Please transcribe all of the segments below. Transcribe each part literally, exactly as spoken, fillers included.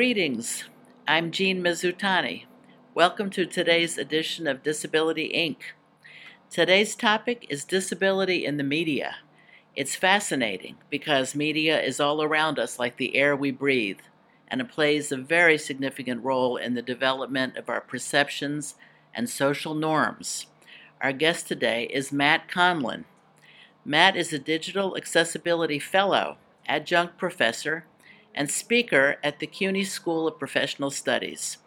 Greetings, I'm Jean Mizutani. Welcome to today's edition of Disability Incorporated. Today's topic is disability in the media. It's fascinating because media is all around us like the air we breathe, and it plays a very significant role in the development of our perceptions and social norms. Our guest today is Matt Conlin. Matt is a Digital Accessibility Fellow, adjunct professor, and speaker at the C U N Y School of Professional Studies.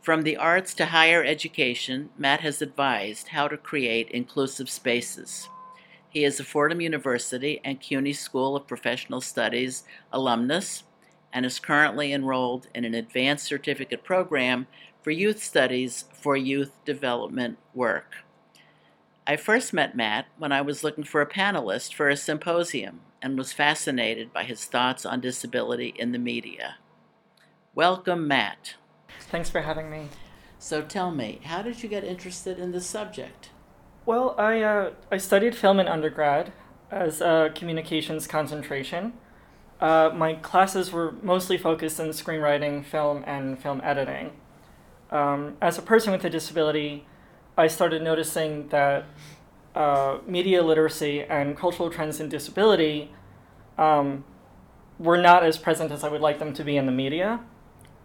From the arts to higher education, Matt has advised how to create inclusive spaces. He is a Fordham University and C U N Y School of Professional Studies alumnus and is currently enrolled in an advanced certificate program for youth studies for youth development work. I first met Matt when I was looking for a panelist for a symposium and was fascinated by his thoughts on disability in the media. Welcome, Matt. Thanks for having me. So tell me, how did you get interested in this subject? Well, I uh, I studied film in undergrad as a communications concentration. Uh, my classes were mostly focused on screenwriting, film, and film editing. Um, as a person with a disability, I started noticing that Uh, media literacy and cultural trends in disability um, were not as present as I would like them to be in the media.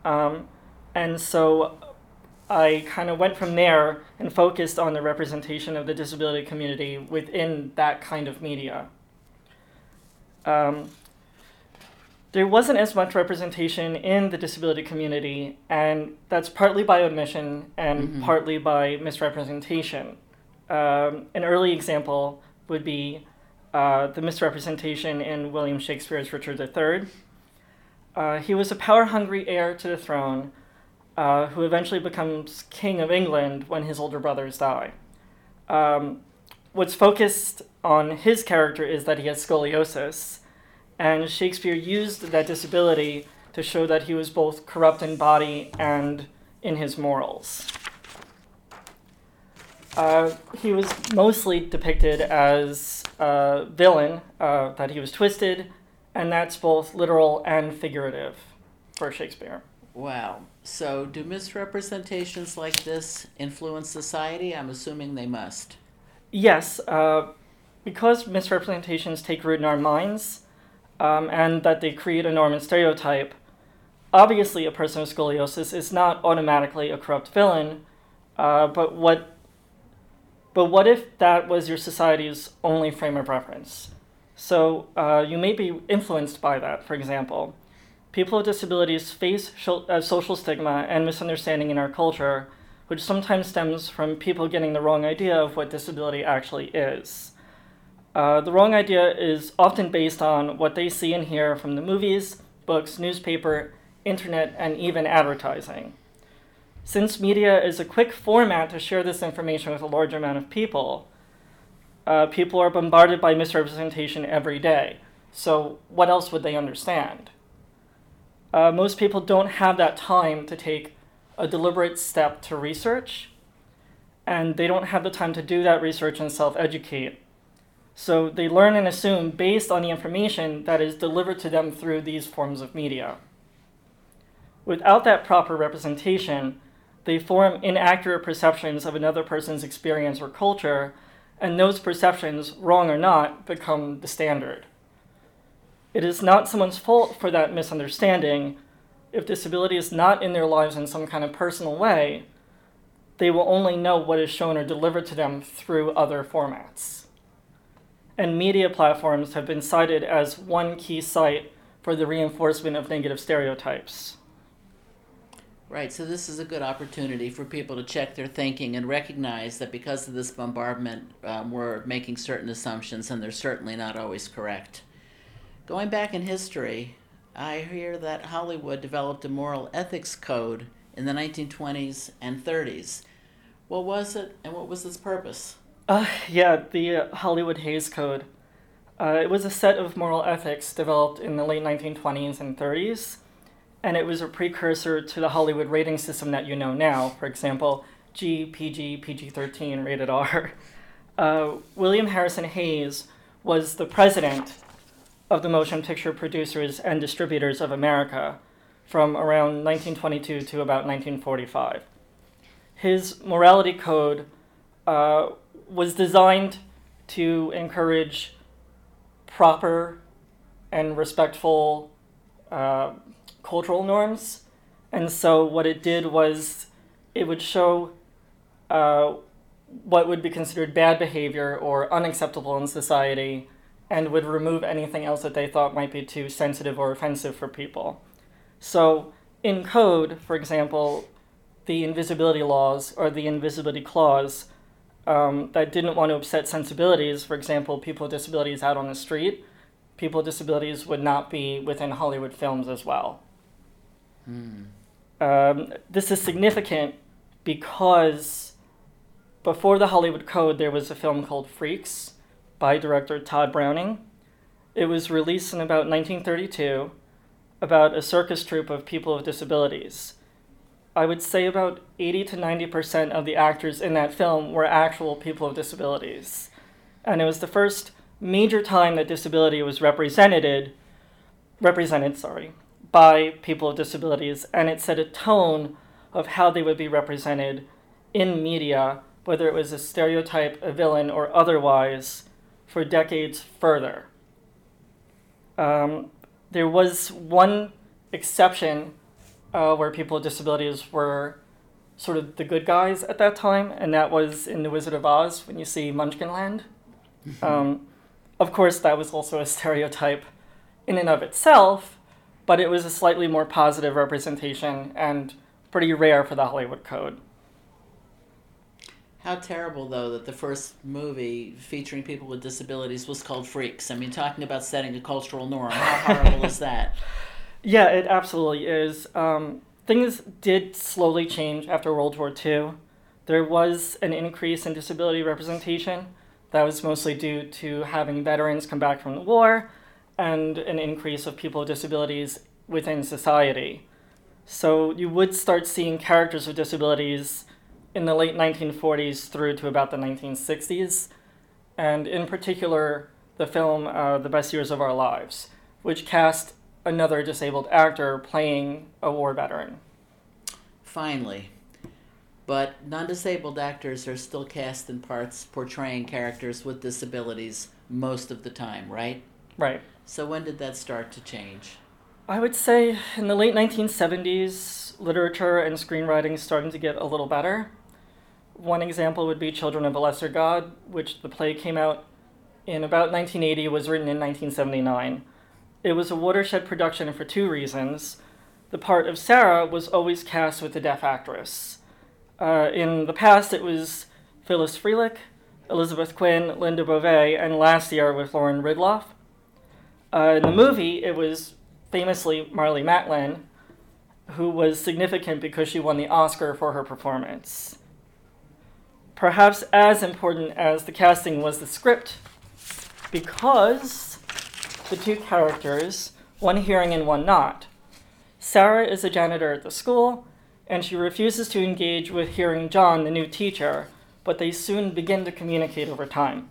Um, and so I kind of went from there and focused on the representation of the disability community within that kind of media. Um, there wasn't as much representation in the disability community, and that's partly by omission and mm-hmm. partly by misrepresentation. Um, an early example would be uh, the misrepresentation in William Shakespeare's Richard the Third. Uh, he was a power-hungry heir to the throne uh, who eventually becomes king of England when his older brothers die. Um, what's focused on his character is that he has scoliosis, and Shakespeare used that disability to show that he was both corrupt in body and in his morals. Uh, he was mostly depicted as a villain, uh, that he was twisted, and that's both literal and figurative for Shakespeare. Wow. So do misrepresentations like this influence society? I'm assuming they must. Yes. Uh, because misrepresentations take root in our minds, um, and that they create a norm and stereotype, obviously a person with scoliosis is not automatically a corrupt villain, uh, but what But what if that was your society's only frame of reference? So uh, you may be influenced by that, for example. People with disabilities face sh- uh, social stigma and misunderstanding in our culture, which sometimes stems from people getting the wrong idea of what disability actually is. Uh, the wrong idea is often based on what they see and hear from the movies, books, newspaper, internet, and even advertising. Since media is a quick format to share this information with a large amount of people, uh, people are bombarded by misrepresentation every day. So what else would they understand? Uh, most people don't have that time to take a deliberate step to research, and they don't have the time to do that research and self-educate. So they learn and assume based on the information that is delivered to them through these forms of media. Without that proper representation, they form inaccurate perceptions of another person's experience or culture, and those perceptions, wrong or not, become the standard. It is not someone's fault for that misunderstanding. If disability is not in their lives in some kind of personal way, they will only know what is shown or delivered to them through other formats. And media platforms have been cited as one key site for the reinforcement of negative stereotypes. Right, so this is a good opportunity for people to check their thinking and recognize that because of this bombardment, um, we're making certain assumptions, and they're certainly not always correct. Going back in history, I hear that Hollywood developed a moral ethics code in the nineteen twenties and thirties. What was it, and what was its purpose? Uh, yeah, the uh, Hollywood Hays Code. Uh, it was a set of moral ethics developed in the late nineteen twenties and thirties. And it was a precursor to the Hollywood rating system that you know now. For example, G, P G, P G thirteen, rated R. Uh, William Harrison Hayes was the president of the Motion Picture Producers and Distributors of America, from around nineteen twenty-two to about nineteen forty-five. His morality code uh, was designed to encourage proper and respectful uh, cultural norms. And so what it did was it would show uh, what would be considered bad behavior or unacceptable in society, and would remove anything else that they thought might be too sensitive or offensive for people. So in code, for example, the invisibility laws or the invisibility clause um, that didn't want to upset sensibilities, for example, people with disabilities out on the street, people with disabilities would not be within Hollywood films as well. Mm. Um, this is significant because before the Hollywood Code, there was a film called Freaks by director Todd Browning. It was released in about nineteen thirty-two about a circus troupe of people with disabilities. I would say about eighty to ninety percent of the actors in that film were actual people with disabilities. And it was the first major time that disability was represented, represented, sorry, by people with disabilities, and it set a tone of how they would be represented in media, whether it was a stereotype, a villain, or otherwise, for decades further. Um, there was one exception uh, where people with disabilities were sort of the good guys at that time, and that was in The Wizard of Oz, when you see Munchkinland. Mm-hmm. Um, of course, that was also a stereotype in and of itself, but it was a slightly more positive representation and pretty rare for the Hollywood Code. How terrible, though, that the first movie featuring people with disabilities was called Freaks. I mean, talking about setting a cultural norm, how horrible is that? Yeah, it absolutely is. Um, things did slowly change after World War Two. There was an increase in disability representation. That was mostly due to having veterans come back from the war and an increase of people with disabilities within society. So you would start seeing characters with disabilities in the late nineteen forties through to about the nineteen sixties, and in particular, the film uh, The Best Years of Our Lives, which cast another disabled actor playing a war veteran. Finally. But non-disabled actors are still cast in parts portraying characters with disabilities most of the time, right? Right. So when did that start to change? I would say in the late nineteen seventies, literature and screenwriting started to get a little better. One example would be Children of a Lesser God, which the play came out in about nineteen eighty, was written in nineteen seventy-nine. It was a watershed production for two reasons. The part of Sarah was always cast with a deaf actress. Uh, in the past, it was Phyllis Frelich, Elizabeth Quinn, Linda Beauvais, and last year with Lauren Ridloff. Uh, in the movie, it was famously Marlee Matlin, who was significant because she won the Oscar for her performance. Perhaps as important as the casting was the script, because the two characters, one hearing and one not. Sarah is a janitor at the school, and she refuses to engage with hearing John, the new teacher, but they soon begin to communicate over time.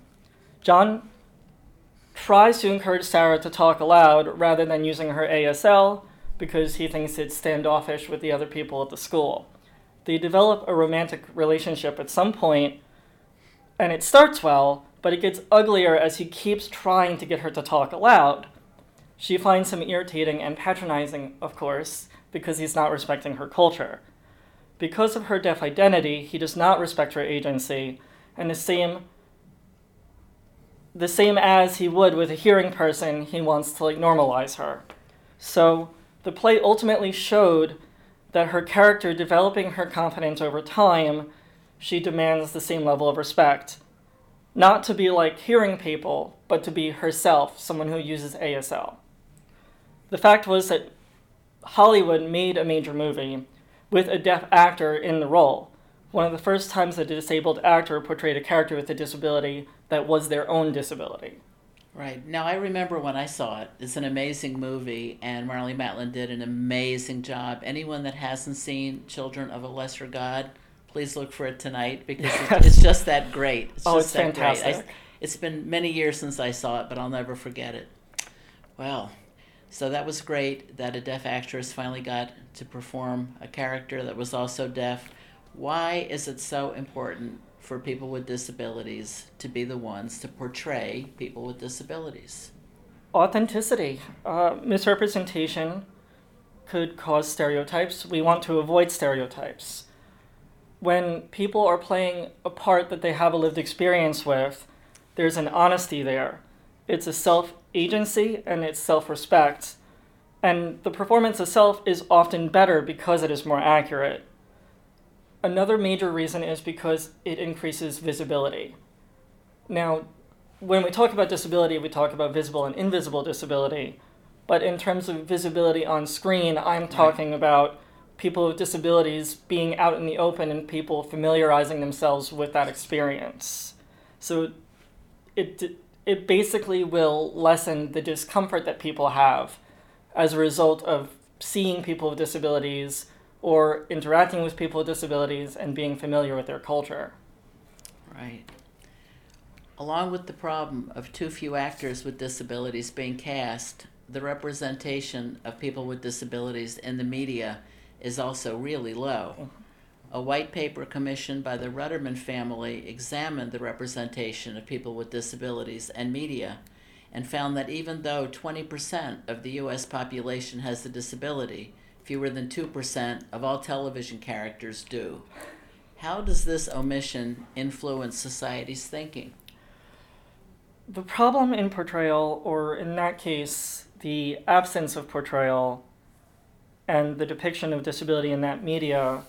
John tries to encourage Sarah to talk aloud rather than using her A S L because he thinks it's standoffish with the other people at the school. They develop a romantic relationship at some point, and it starts well, but it gets uglier as he keeps trying to get her to talk aloud. She finds him irritating and patronizing, of course, because he's not respecting her culture. Because of her deaf identity, he does not respect her agency, and the same the same as he would with a hearing person, he wants to like normalize her. So the play ultimately showed that her character, developing her confidence over time, she demands the same level of respect. Not to be like hearing people, but to be herself, someone who uses A S L. The fact was that Hollywood made a major movie with a deaf actor in the role, one of the first times that a disabled actor portrayed a character with a disability that was their own disability. Right. Now, I remember when I saw it. It's an amazing movie, and Marlee Matlin did an amazing job. Anyone that hasn't seen Children of a Lesser God, please look for it tonight, because yes. it's just that great. It's oh, just it's that fantastic. Great. I, it's been many years since I saw it, but I'll never forget it. Wow. So that was great that a deaf actress finally got to perform a character that was also deaf. Why is it so important for people with disabilities to be the ones to portray people with disabilities? Authenticity. Uh, misrepresentation could cause stereotypes. We want to avoid stereotypes. When people are playing a part that they have a lived experience with, there's an honesty there. It's a self-agency and it's self-respect. And the performance itself is often better because it is more accurate. Another major reason is because it increases visibility. Now, when we talk about disability, we talk about visible and invisible disability. But in terms of visibility on screen, I'm talking about people with disabilities being out in the open and people familiarizing themselves with that experience. So it it basically will lessen the discomfort that people have as a result of seeing people with disabilities or interacting with people with disabilities and being familiar with their culture. Right. Along with the problem of too few actors with disabilities being cast, the representation of people with disabilities in the media is also really low. A white paper commissioned by the Ruderman family examined the representation of people with disabilities and media and found that even though twenty percent of the U S population has a disability, fewer than two percent of all television characters do. How does this omission influence society's thinking? The problem in portrayal, or in that case, the absence of portrayal and the depiction of disability in that media,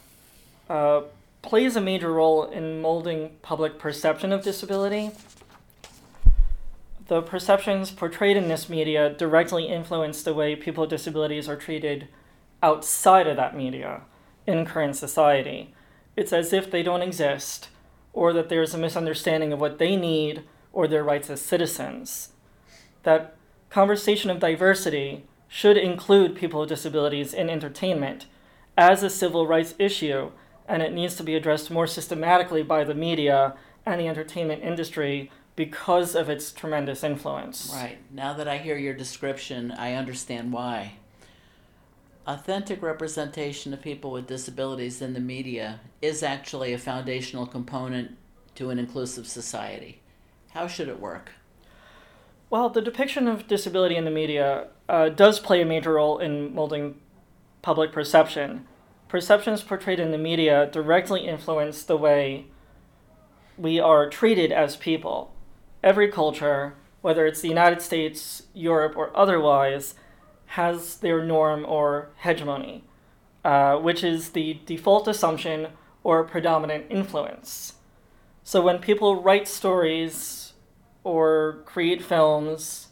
uh, plays a major role in molding public perception of disability. The perceptions portrayed in this media directly influence the way people with disabilities are treated outside of that media in current society. It's as if they don't exist, or that there's a misunderstanding of what they need or their rights as citizens. That conversation of diversity should include people with disabilities in entertainment as a civil rights issue, and it needs to be addressed more systematically by the media and the entertainment industry because of its tremendous influence. Right. Now that I hear your description, I understand why. Authentic representation of people with disabilities in the media is actually a foundational component to an inclusive society. How should it work? Well, the depiction of disability in the media uh, does play a major role in molding public perception. Perceptions portrayed in the media directly influence the way we are treated as people. Every culture, whether it's the United States, Europe, or otherwise, has their norm or hegemony, uh, which is the default assumption or predominant influence. So when people write stories or create films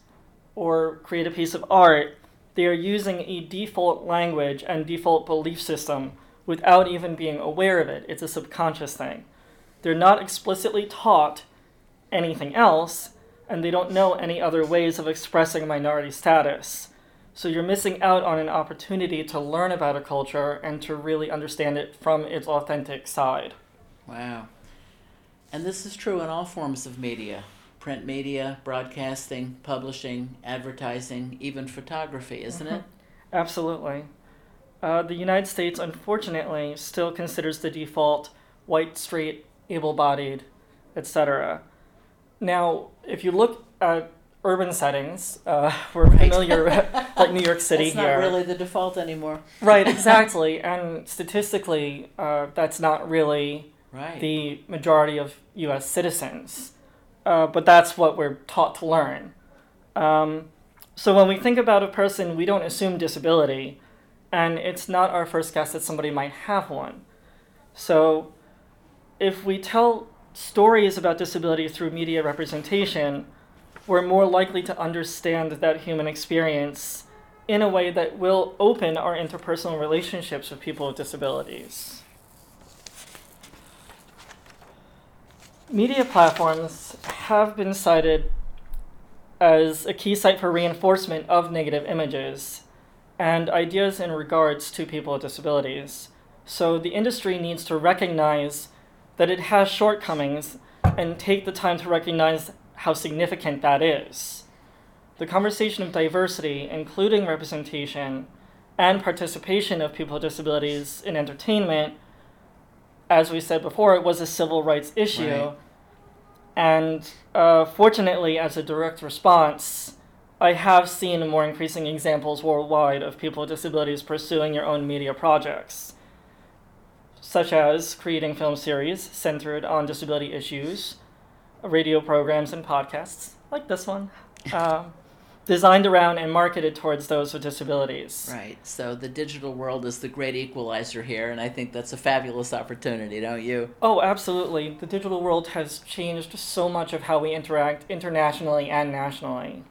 or create a piece of art, they are using a default language and default belief system without even being aware of it. It's a subconscious thing. They're not explicitly taught anything else, and they don't know any other ways of expressing minority status. So you're missing out on an opportunity to learn about a culture and to really understand it from its authentic side. Wow. And this is true in all forms of media, print media, broadcasting, publishing, advertising, even photography, isn't mm-hmm. it? Absolutely. Uh, the United States, unfortunately, still considers the default white, straight, able-bodied, et cetera. Now, if you look at urban settings, uh, we're right. familiar with, like New York City that's here. That's not really the default anymore. Right, exactly. And statistically, uh, that's not really... Right. The majority of U S citizens. Uh, but that's what we're taught to learn. Um, so when we think about a person, we don't assume disability, and it's not our first guess that somebody might have one. So if we tell stories about disability through media representation, we're more likely to understand that human experience in a way that will open our interpersonal relationships with people with disabilities. Media platforms have been cited as a key site for reinforcement of negative images and ideas in regards to people with disabilities. So the industry needs to recognize that it has shortcomings and take the time to recognize how significant that is. the conversation of diversity, including representation and participation of people with disabilities in entertainment, as we said before, it was a civil rights issue. Right. And uh, fortunately, as a direct response, I have seen more increasing examples worldwide of people with disabilities pursuing their own media projects, such as creating film series centered on disability issues, radio programs and podcasts, like this one, uh, designed around and marketed towards those with disabilities. Right. So the digital world is the great equalizer here, and I think that's a fabulous opportunity, don't you? Oh, absolutely. The digital world has changed so much of how we interact internationally and nationally.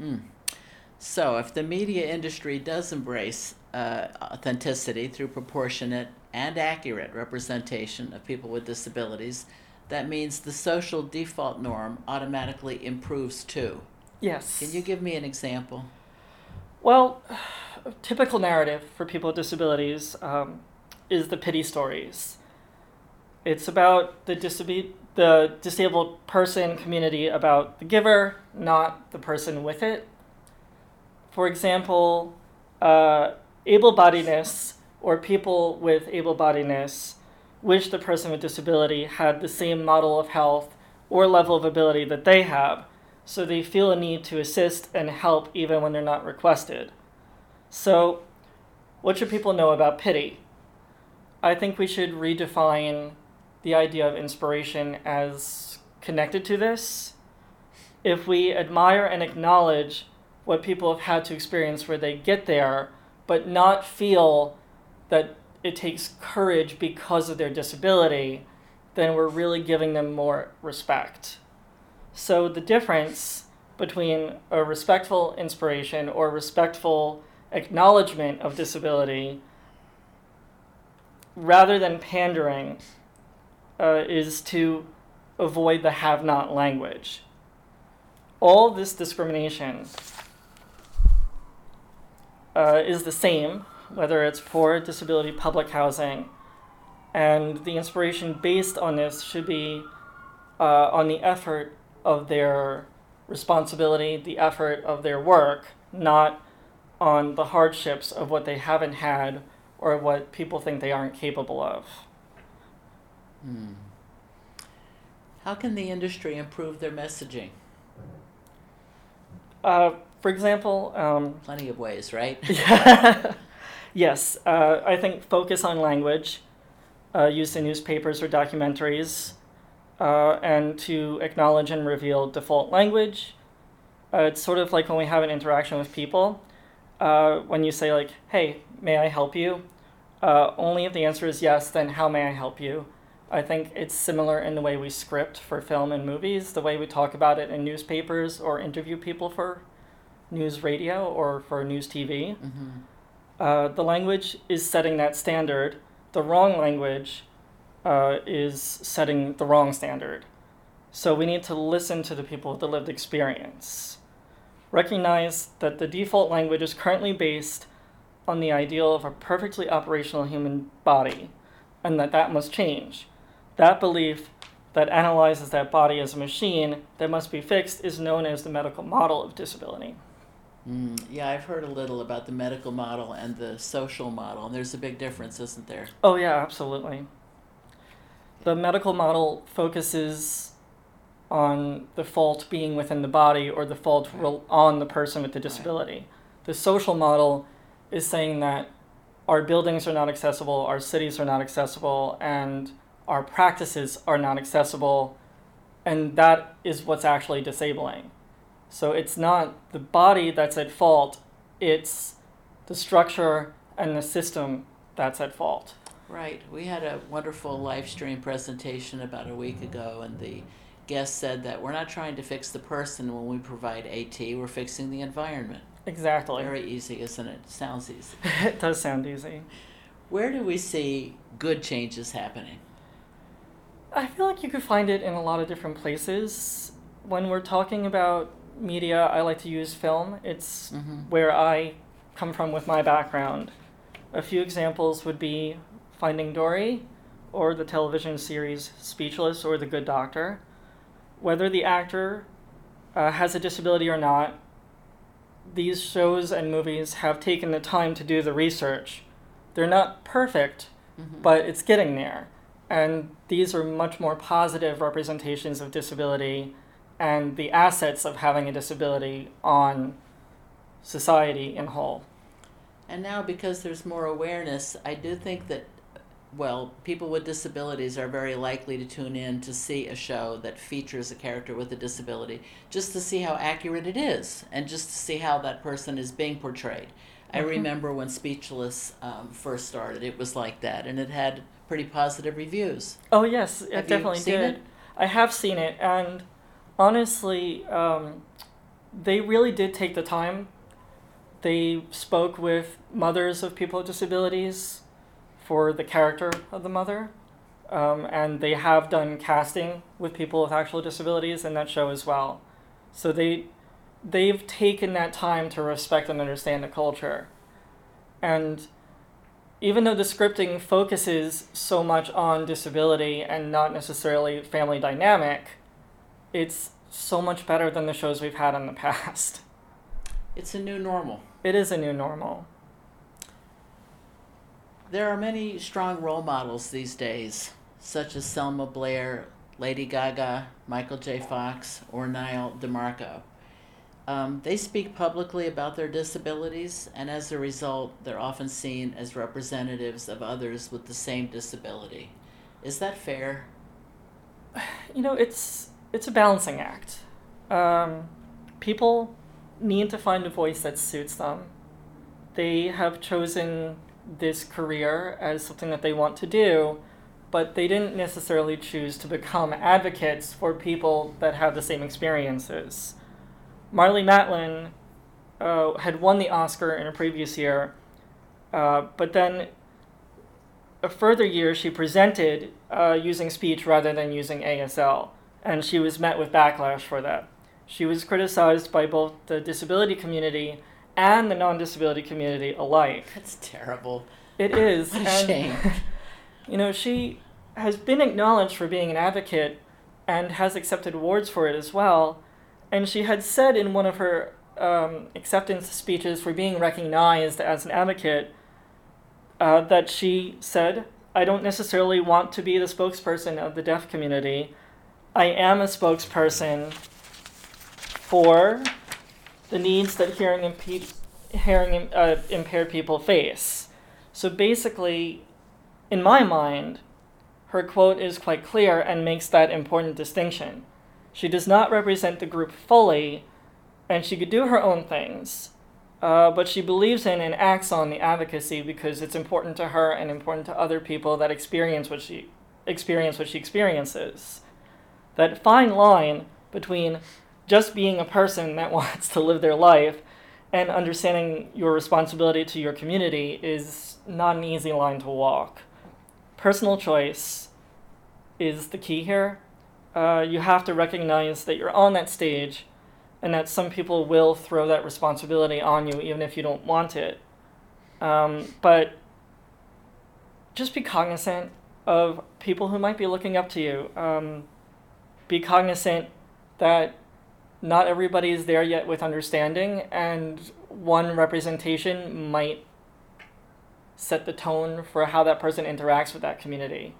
Mm. So if the media industry does embrace uh, authenticity through proportionate and accurate representation of people with disabilities, that means the social default norm automatically improves too. Yes. Can you give me an example? Well, a typical narrative for people with disabilities um, is the pity stories. It's about the disabled the disabled person community, about the giver, not the person with it. For example, uh, able-bodiedness, or people with able-bodiedness wish the person with disability had the same model of health or level of ability that they have, so they feel a need to assist and help even when they're not requested. So, what should people know about pity? I think we should redefine the idea of inspiration as connected to this. If we admire and acknowledge what people have had to experience where they get there, but not feel that it takes courage because of their disability, then we're really giving them more respect. So the difference between a respectful inspiration or respectful acknowledgement of disability, rather than pandering, Uh, is to avoid the have-not language. All this discrimination uh, is the same, whether it's for disability public housing, and the inspiration based on this should be uh, on the effort of their responsibility, the effort of their work, not on the hardships of what they haven't had or what people think they aren't capable of. Hmm. How can the industry improve their messaging? Uh, for example... Um, Plenty of ways, right? Yes. Uh, I think focus on language, uh, used in newspapers or documentaries, uh, and to acknowledge and reveal default language. Uh, it's sort of like when we have an interaction with people. Uh, when you say, like, hey, may I help you? Uh, only if the answer is yes, then how may I help you? I think it's similar in the way we script for film and movies, the way we talk about it in newspapers or interview people for news radio or for news T V. Mm-hmm. Uh, the language is setting that standard. The wrong language uh, is setting the wrong standard. So we need to listen to the people with the lived experience. Recognize that the default language is currently based on the ideal of a perfectly operational human body, and that that must change. That belief that analyzes that body as a machine that must be fixed is known as the medical model of disability. Mm, yeah, I've heard a little about the medical model and the social model, and there's a big difference, isn't there? Oh, yeah, absolutely. The medical model focuses on the fault being within the body or the fault right. on the person with the disability. Right. The social model is saying that our buildings are not accessible, our cities are not accessible, and our practices are not accessible, and that is what's actually disabling. So it's not the body that's at fault, it's the structure and the system that's at fault. Right. We had a wonderful live stream presentation about a week ago, and the guest said that we're not trying to fix the person when we provide AT, we're fixing the environment. Exactly. Very easy, isn't it? Sounds easy. It does sound easy. Where do we see good changes happening? I feel like you could find it in a lot of different places. When we're talking about media, I like to use film. It's mm-hmm. where I come from with my background. A few examples would be Finding Dory, or the television series Speechless, or The Good Doctor. Whether the actor uh, has a disability or not, these shows and movies have taken the time to do the research. They're not perfect, mm-hmm. but it's getting there. And these are much more positive representations of disability and the assets of having a disability on society in whole. And now, because there's more awareness, I do think that, well, people with disabilities are very likely to tune in to see a show that features a character with a disability, just to see how accurate it is and just to see how that person is being portrayed. Mm-hmm. I remember when Speechless um, first started, it was like that, and it had pretty positive reviews. Oh, yes, it have definitely you seen did. It? I have seen it, and honestly, um, they really did take the time. They spoke with mothers of people with disabilities for the character of the mother, um, and they have done casting with people with actual disabilities in that show as well. So they, they've taken that time to respect and understand the culture. And even though the scripting focuses so much on disability and not necessarily family dynamic, it's so much better than the shows we've had in the past. It's a new normal. It is a new normal. There are many strong role models these days, such as Selma Blair, Lady Gaga, Michael J. Fox, or Niall DeMarco. Um, they speak publicly about their disabilities, and as a result, they're often seen as representatives of others with the same disability. Is that fair? You know, it's it's a balancing act. Um, people need to find a voice that suits them. They have chosen this career as something that they want to do, but they didn't necessarily choose to become advocates for people that have the same experiences. Marlee Matlin uh, had won the Oscar in a previous year, uh, but then a further year she presented uh, using speech rather than using A S L, and she was met with backlash for that. She was criticized by both the disability community and the non-disability community alike. That's terrible. It is. What a and, shame. You know, she has been acknowledged for being an advocate and has accepted awards for it as well. And she had said in one of her um, acceptance speeches for being recognized as an advocate uh, that she said, "I don't necessarily want to be the spokesperson of the deaf community. I am a spokesperson for the needs that hearing, impe- hearing uh, impaired people face." So basically, in my mind, her quote is quite clear and makes that important distinction. She does not represent the group fully, and she could do her own things, uh, but she believes in and acts on the advocacy because it's important to her and important to other people that experience what she experience what she experiences. That fine line between just being a person that wants to live their life and understanding your responsibility to your community is not an easy line to walk. Personal choice is the key here. Uh, you have to recognize that you're on that stage and that some people will throw that responsibility on you even if you don't want it. Um, but just be cognizant of people who might be looking up to you. Um, be cognizant that not everybody is there yet with understanding, and one representation might set the tone for how that person interacts with that community.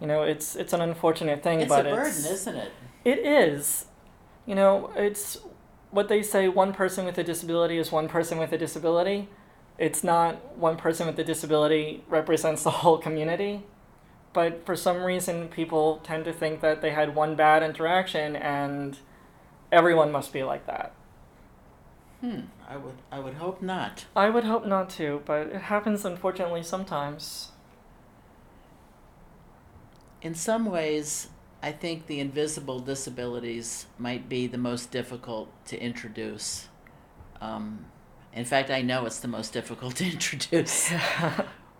You know, it's it's an unfortunate thing, it's but it's... It's a burden, isn't it? It is. You know, it's what they say, one person with a disability is one person with a disability. It's not one person with a disability represents the whole community. But for some reason, people tend to think that they had one bad interaction and everyone must be like that. Hmm. I would I would hope not. I would hope not too, but it happens unfortunately sometimes. In some ways, I think the invisible disabilities might be the most difficult to introduce. Um, in fact, I know it's the most difficult to introduce.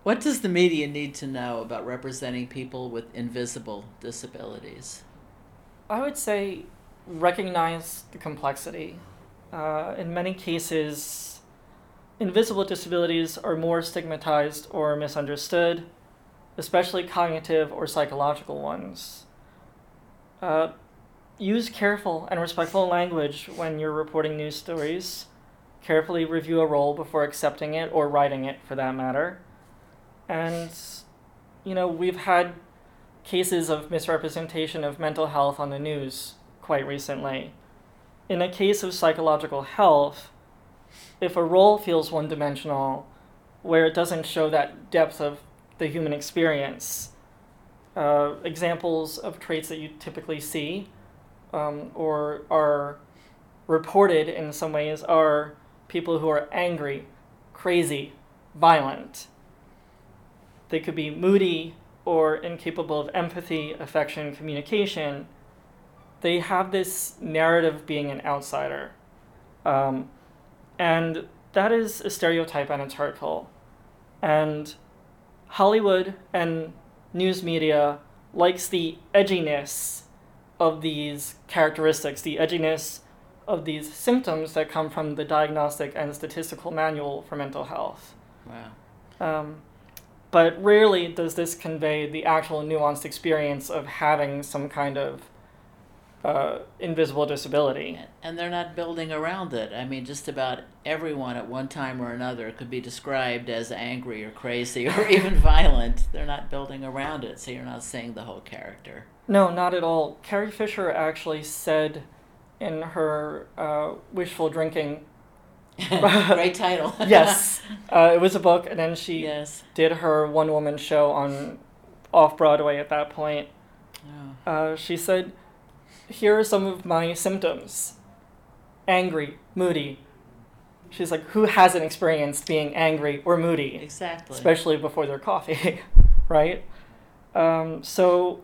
What does the media need to know about representing people with invisible disabilities? I would say recognize the complexity. Uh, in many cases, invisible disabilities are more stigmatized or misunderstood, especially cognitive or psychological ones. Uh, use careful and respectful language when you're reporting news stories. carefully review a role before accepting it or writing it, for that matter. And, you know, we've had cases of misrepresentation of mental health on the news quite recently. In a case of psychological health, if a role feels one-dimensional, where it doesn't show that depth of the human experience, uh, examples of traits that you typically see um, or are reported in some ways are people who are angry, crazy, violent. They could be moody or incapable of empathy, affection, communication. They have this narrative of being an outsider. Um, and that is a stereotype, and it's hurtful. And Hollywood and news media likes the edginess of these characteristics, the edginess of these symptoms that come from the Diagnostic and Statistical Manual for Mental Health. Wow. Um, but rarely does this convey the actual nuanced experience of having some kind of uh, invisible disability. And they're not building around it. I mean, just about everyone at one time or another could be described as angry or crazy or even violent. They're not building around it, so you're not seeing the whole character. No, not at all. Carrie Fisher actually said in her uh, Wishful Drinking. Great title. Yes. Uh, it was a book, and then she yes. did her one-woman show on off-Broadway at that point. Oh. Uh, she said, here are some of my symptoms. Angry, moody. She's like, who hasn't experienced being angry or moody? Exactly. Especially before their coffee, right? Um, so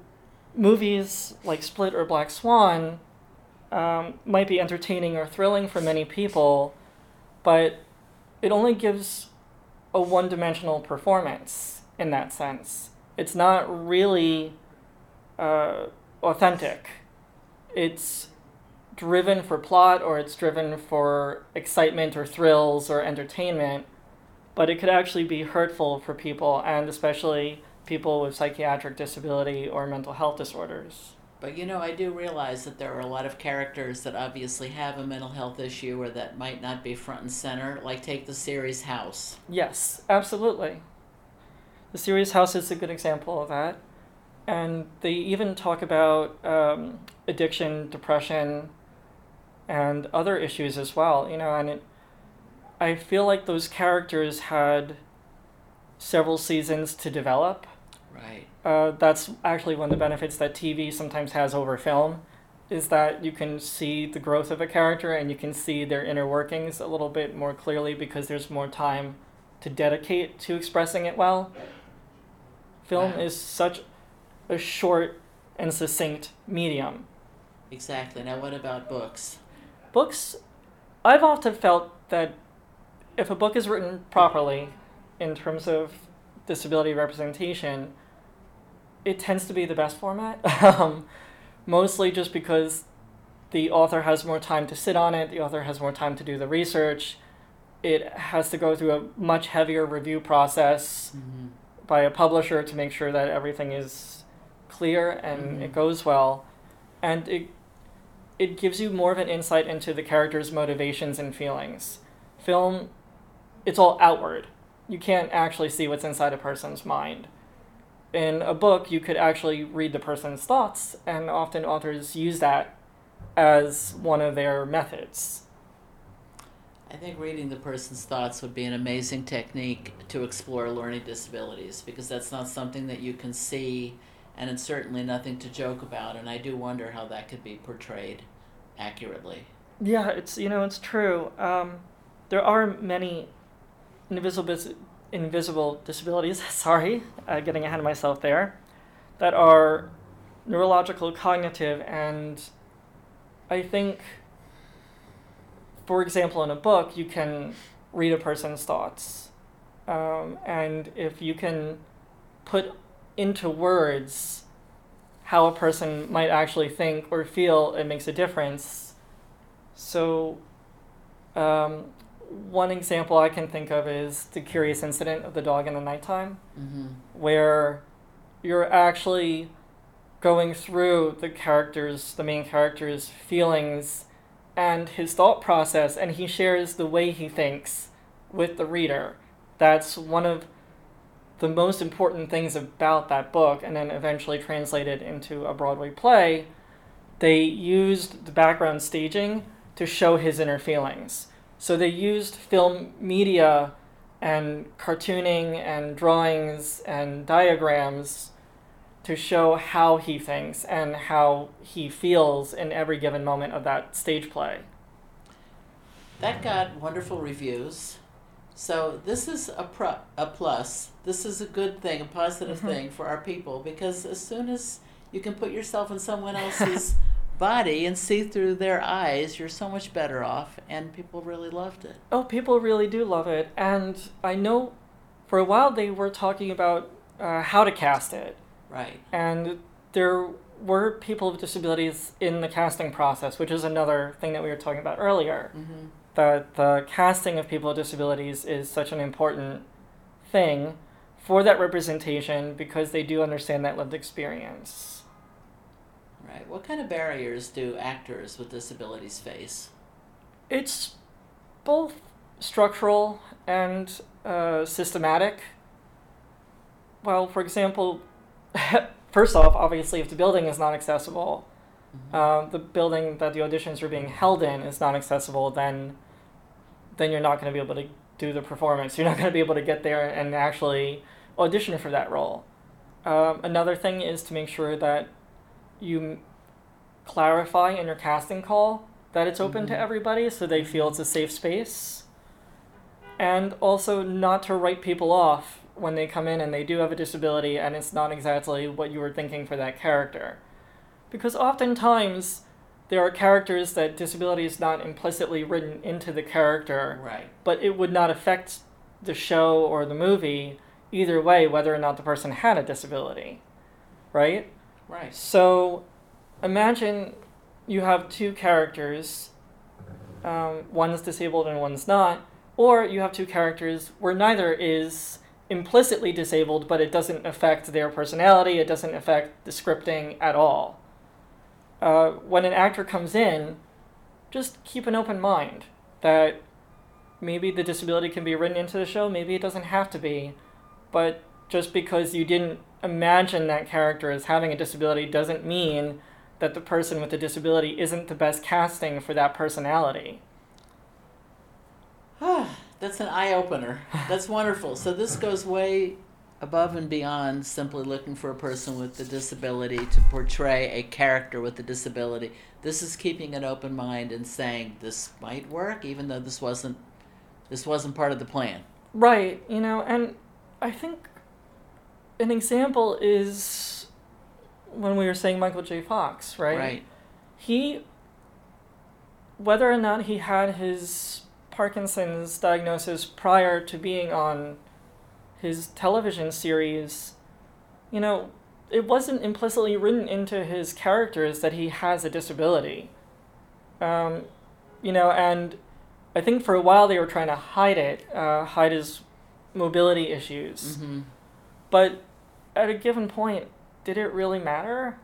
movies like Split or Black Swan Um, might be entertaining or thrilling for many people, but it only gives a one-dimensional performance in that sense. It's not really uh, authentic. It's driven for plot, or it's driven for excitement or thrills or entertainment, but it could actually be hurtful for people, and especially people with psychiatric disability or mental health disorders. But, you know, I do realize that there are a lot of characters that obviously have a mental health issue or that might not be front and center, like take the series House. Yes, absolutely. The series House is a good example of that. And they even talk about um, addiction, depression, and other issues as well. You know, and it, I feel like those characters had several seasons to develop. Right. Uh, that's actually one of the benefits that T V sometimes has over film, is that you can see the growth of a character and you can see their inner workings a little bit more clearly because there's more time to dedicate to expressing it well. Film wow. is such a short and succinct medium. Exactly. Now what about books? Books, I've often felt that if a book is written properly in terms of disability representation, it tends to be the best format, um, mostly just because the author has more time to sit on it, the author has more time to do the research, it has to go through a much heavier review process mm-hmm. by a publisher to make sure that everything is clear and mm-hmm. it goes well, and it, it gives you more of an insight into the character's motivations and feelings. Film, it's all outward. You can't actually see what's inside a person's mind. In a book, you could actually read the person's thoughts, and often authors use that as one of their methods. I think reading the person's thoughts would be an amazing technique to explore learning disabilities, because that's not something that you can see, and it's certainly nothing to joke about, and I do wonder how that could be portrayed accurately. Yeah, it's, you know, it's true. Um, there are many invisible invisible disabilities, sorry, uh, getting ahead of myself there, that are neurological, cognitive, and I think, for example, in a book, you can read a person's thoughts. Um, and if you can put into words how a person might actually think or feel, it makes a difference. So, um, one example I can think of is the curious incident of the dog in the nighttime, mm-hmm. where you're actually going through the characters, the main character's feelings and his thought process, and he shares the way he thinks with the reader. That's one of the most important things about that book, and then eventually translated into a Broadway play. They used the background staging to show his inner feelings. So they used film media and cartooning and drawings and diagrams to show how he thinks and how he feels in every given moment of that stage play. That got wonderful reviews. So this is a pro- a plus. This is a good thing, a positive mm-hmm. thing for our people, because as soon as you can put yourself in someone else's body and see through their eyes, you're so much better off, and people really loved it. Oh, people really do love it. And I know for a while they were talking about uh, how to cast it. Right. And there were people with disabilities in the casting process, which is another thing that we were talking about earlier. Mm-hmm. That the casting of people with disabilities is such an important thing for that representation, because they do understand that lived experience. Right. What kind of barriers do actors with disabilities face? It's both structural and uh, systematic. Well, for example, first off, obviously, if the building is not accessible, mm-hmm. uh, the building that the auditions are being held in is not accessible, then then you're not going to be able to do the performance. You're not going to be able to get there and actually audition for that role. Um, another thing is to make sure that you clarify in your casting call that it's open mm-hmm. to everybody, so they feel it's a safe space. And also not to write people off when they come in and they do have a disability and it's not exactly what you were thinking for that character. Because oftentimes there are characters that disability is not implicitly written into the character, right. but it would not affect the show or the movie either way, whether or not the person had a disability, right? Right. So imagine you have two characters, um, one's disabled and one's not, or you have two characters where neither is implicitly disabled, but it doesn't affect their personality, it doesn't affect the scripting at all. Uh, when an actor comes in, just keep an open mind that maybe the disability can be written into the show, maybe it doesn't have to be, but just because you didn't imagine that character as having a disability doesn't mean that the person with the disability isn't the best casting for that personality. That's an eye-opener. That's wonderful. So this goes way above and beyond simply looking for a person with a disability to portray a character with a disability. This is keeping an open mind and saying this might work, even though this wasn't this wasn't part of the plan. Right. You know, and I think an example is when we were saying Michael J. Fox, right? Right. He, whether or not he had his Parkinson's diagnosis prior to being on his television series, you know, it wasn't implicitly written into his characters that he has a disability. Um, you know, and I think for a while they were trying to hide it, uh, hide his mobility issues. Mm-hmm. But at a given point, did it really matter?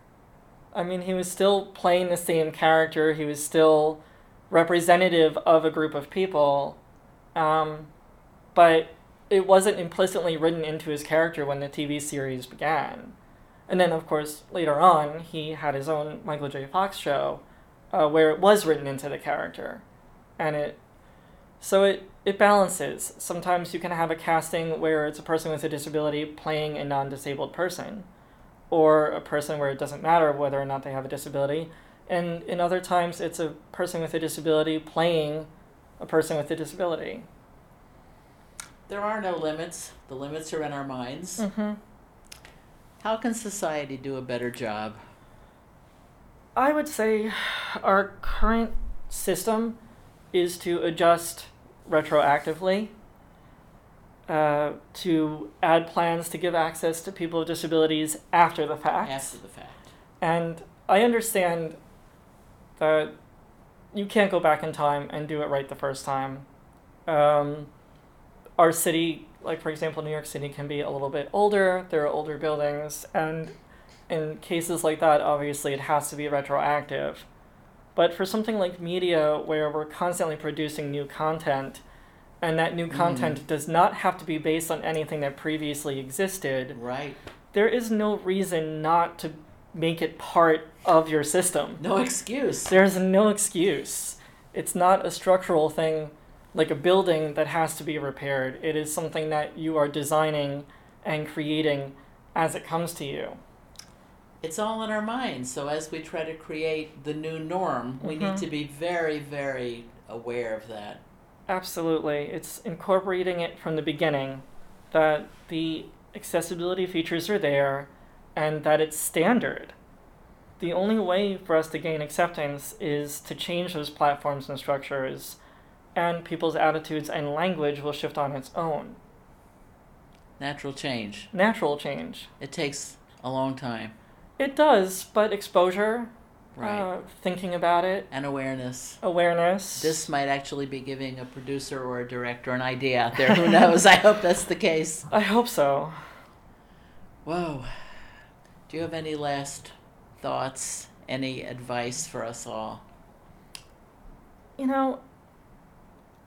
I mean, he was still playing the same character. He was still representative of a group of people, um, but it wasn't implicitly written into his character when the T V series began. And then, of course, later on, he had his own Michael J. Fox show uh, where it was written into the character. And it, so it, it balances. Sometimes you can have a casting where it's a person with a disability playing a non-disabled person, or a person where it doesn't matter whether or not they have a disability. And in other times, it's a person with a disability playing a person with a disability. There are no limits. The limits are in our minds. Mm-hmm. How can society do a better job? I would say our current system is to adjust retroactively, uh, to add plans to give access to people with disabilities after the fact. After the fact. And I understand that you can't go back in time and do it right the first time. Um, our city, like for example, New York City, can be a little bit older. There are older buildings, and in cases like that, obviously it has to be retroactive. But for something like media, where we're constantly producing new content, and that new content mm. does not have to be based on anything that previously existed, right? There is no reason not to make it part of your system. No excuse. There's no excuse. It's not a structural thing like a building that has to be repaired. It is something that you are designing and creating as it comes to you. It's all in our minds. So as we try to create the new norm, we mm-hmm. need to be very, very aware of that. Absolutely. It's incorporating it from the beginning, that the accessibility features are there and that it's standard. The only way for us to gain acceptance is to change those platforms and structures, and people's attitudes and language will shift on its own. Natural change. Natural change. It takes a long time. It does, but exposure, right. uh, thinking about it. And awareness. Awareness. This might actually be giving a producer or a director an idea out there. Who knows? I hope that's the case. I hope so. Whoa. Do you have any last thoughts, any advice for us all? You know,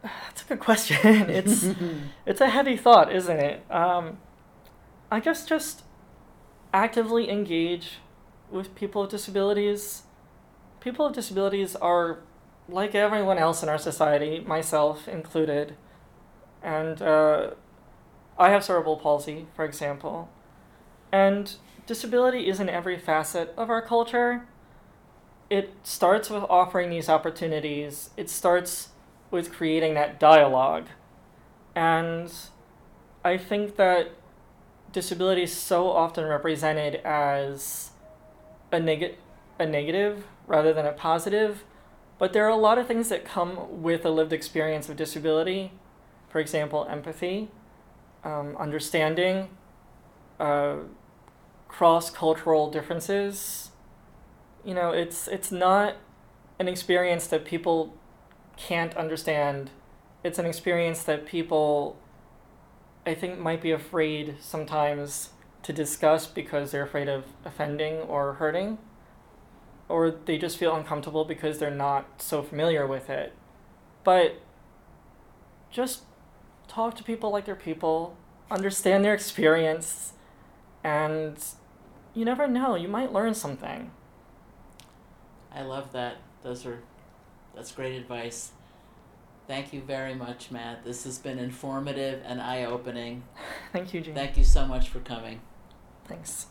that's a good question. It's it's a heavy thought, isn't it? Um, I guess just actively engage with people with disabilities. People with disabilities are like everyone else in our society, myself included. And uh, I have cerebral palsy, for example. And disability is in every facet of our culture. It starts with offering these opportunities. It starts with creating that dialogue. And I think that disability is so often represented as a, neg- a negative rather than a positive, but there are a lot of things that come with a lived experience of disability. For example, empathy, um, understanding, uh, cross-cultural differences. You know, it's it's not an experience that people can't understand. It's an experience that people, I think, might be afraid sometimes to discuss because they're afraid of offending or hurting, or they just feel uncomfortable because they're not so familiar with it. But just talk to people like they're people, understand their experience, and you never know, you might learn something. I love that. Those are That's great advice. Thank you very much, Matt. This has been informative and eye-opening. Thank you, Jean. Thank you so much for coming. Thanks.